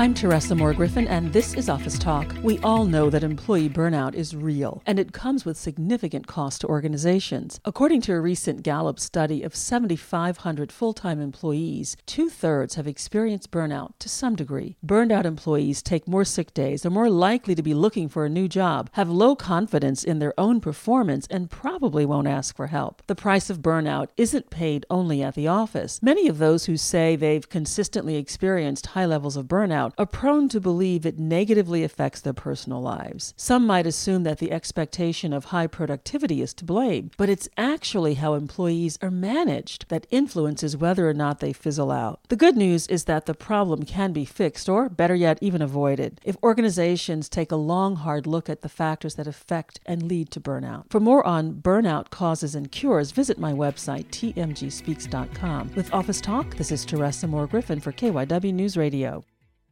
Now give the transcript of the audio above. I'm Teresa Moore-Griffin, and this is Office Talk. We all know that employee burnout is real, and it comes with significant cost to organizations. According to a recent Gallup study of 7,500 full-time employees, two-thirds have experienced burnout to some degree. Burned-out employees take more sick days, are more likely to be looking for a new job, have low confidence in their own performance, and probably won't ask for help. The price of burnout isn't paid only at the office. Many of those who say they've consistently experienced high levels of burnout are prone to believe it negatively affects their personal lives. Some might assume that the expectation of high productivity is to blame, but it's actually how employees are managed that influences whether or not they fizzle out. The good news is that the problem can be fixed or, better yet, even avoided if organizations take a long, hard look at the factors that affect and lead to burnout. For more on burnout causes and cures, visit my website, tmgspeaks.com. With Office Talk, this is Teresa Moore-Griffin for KYW News Radio.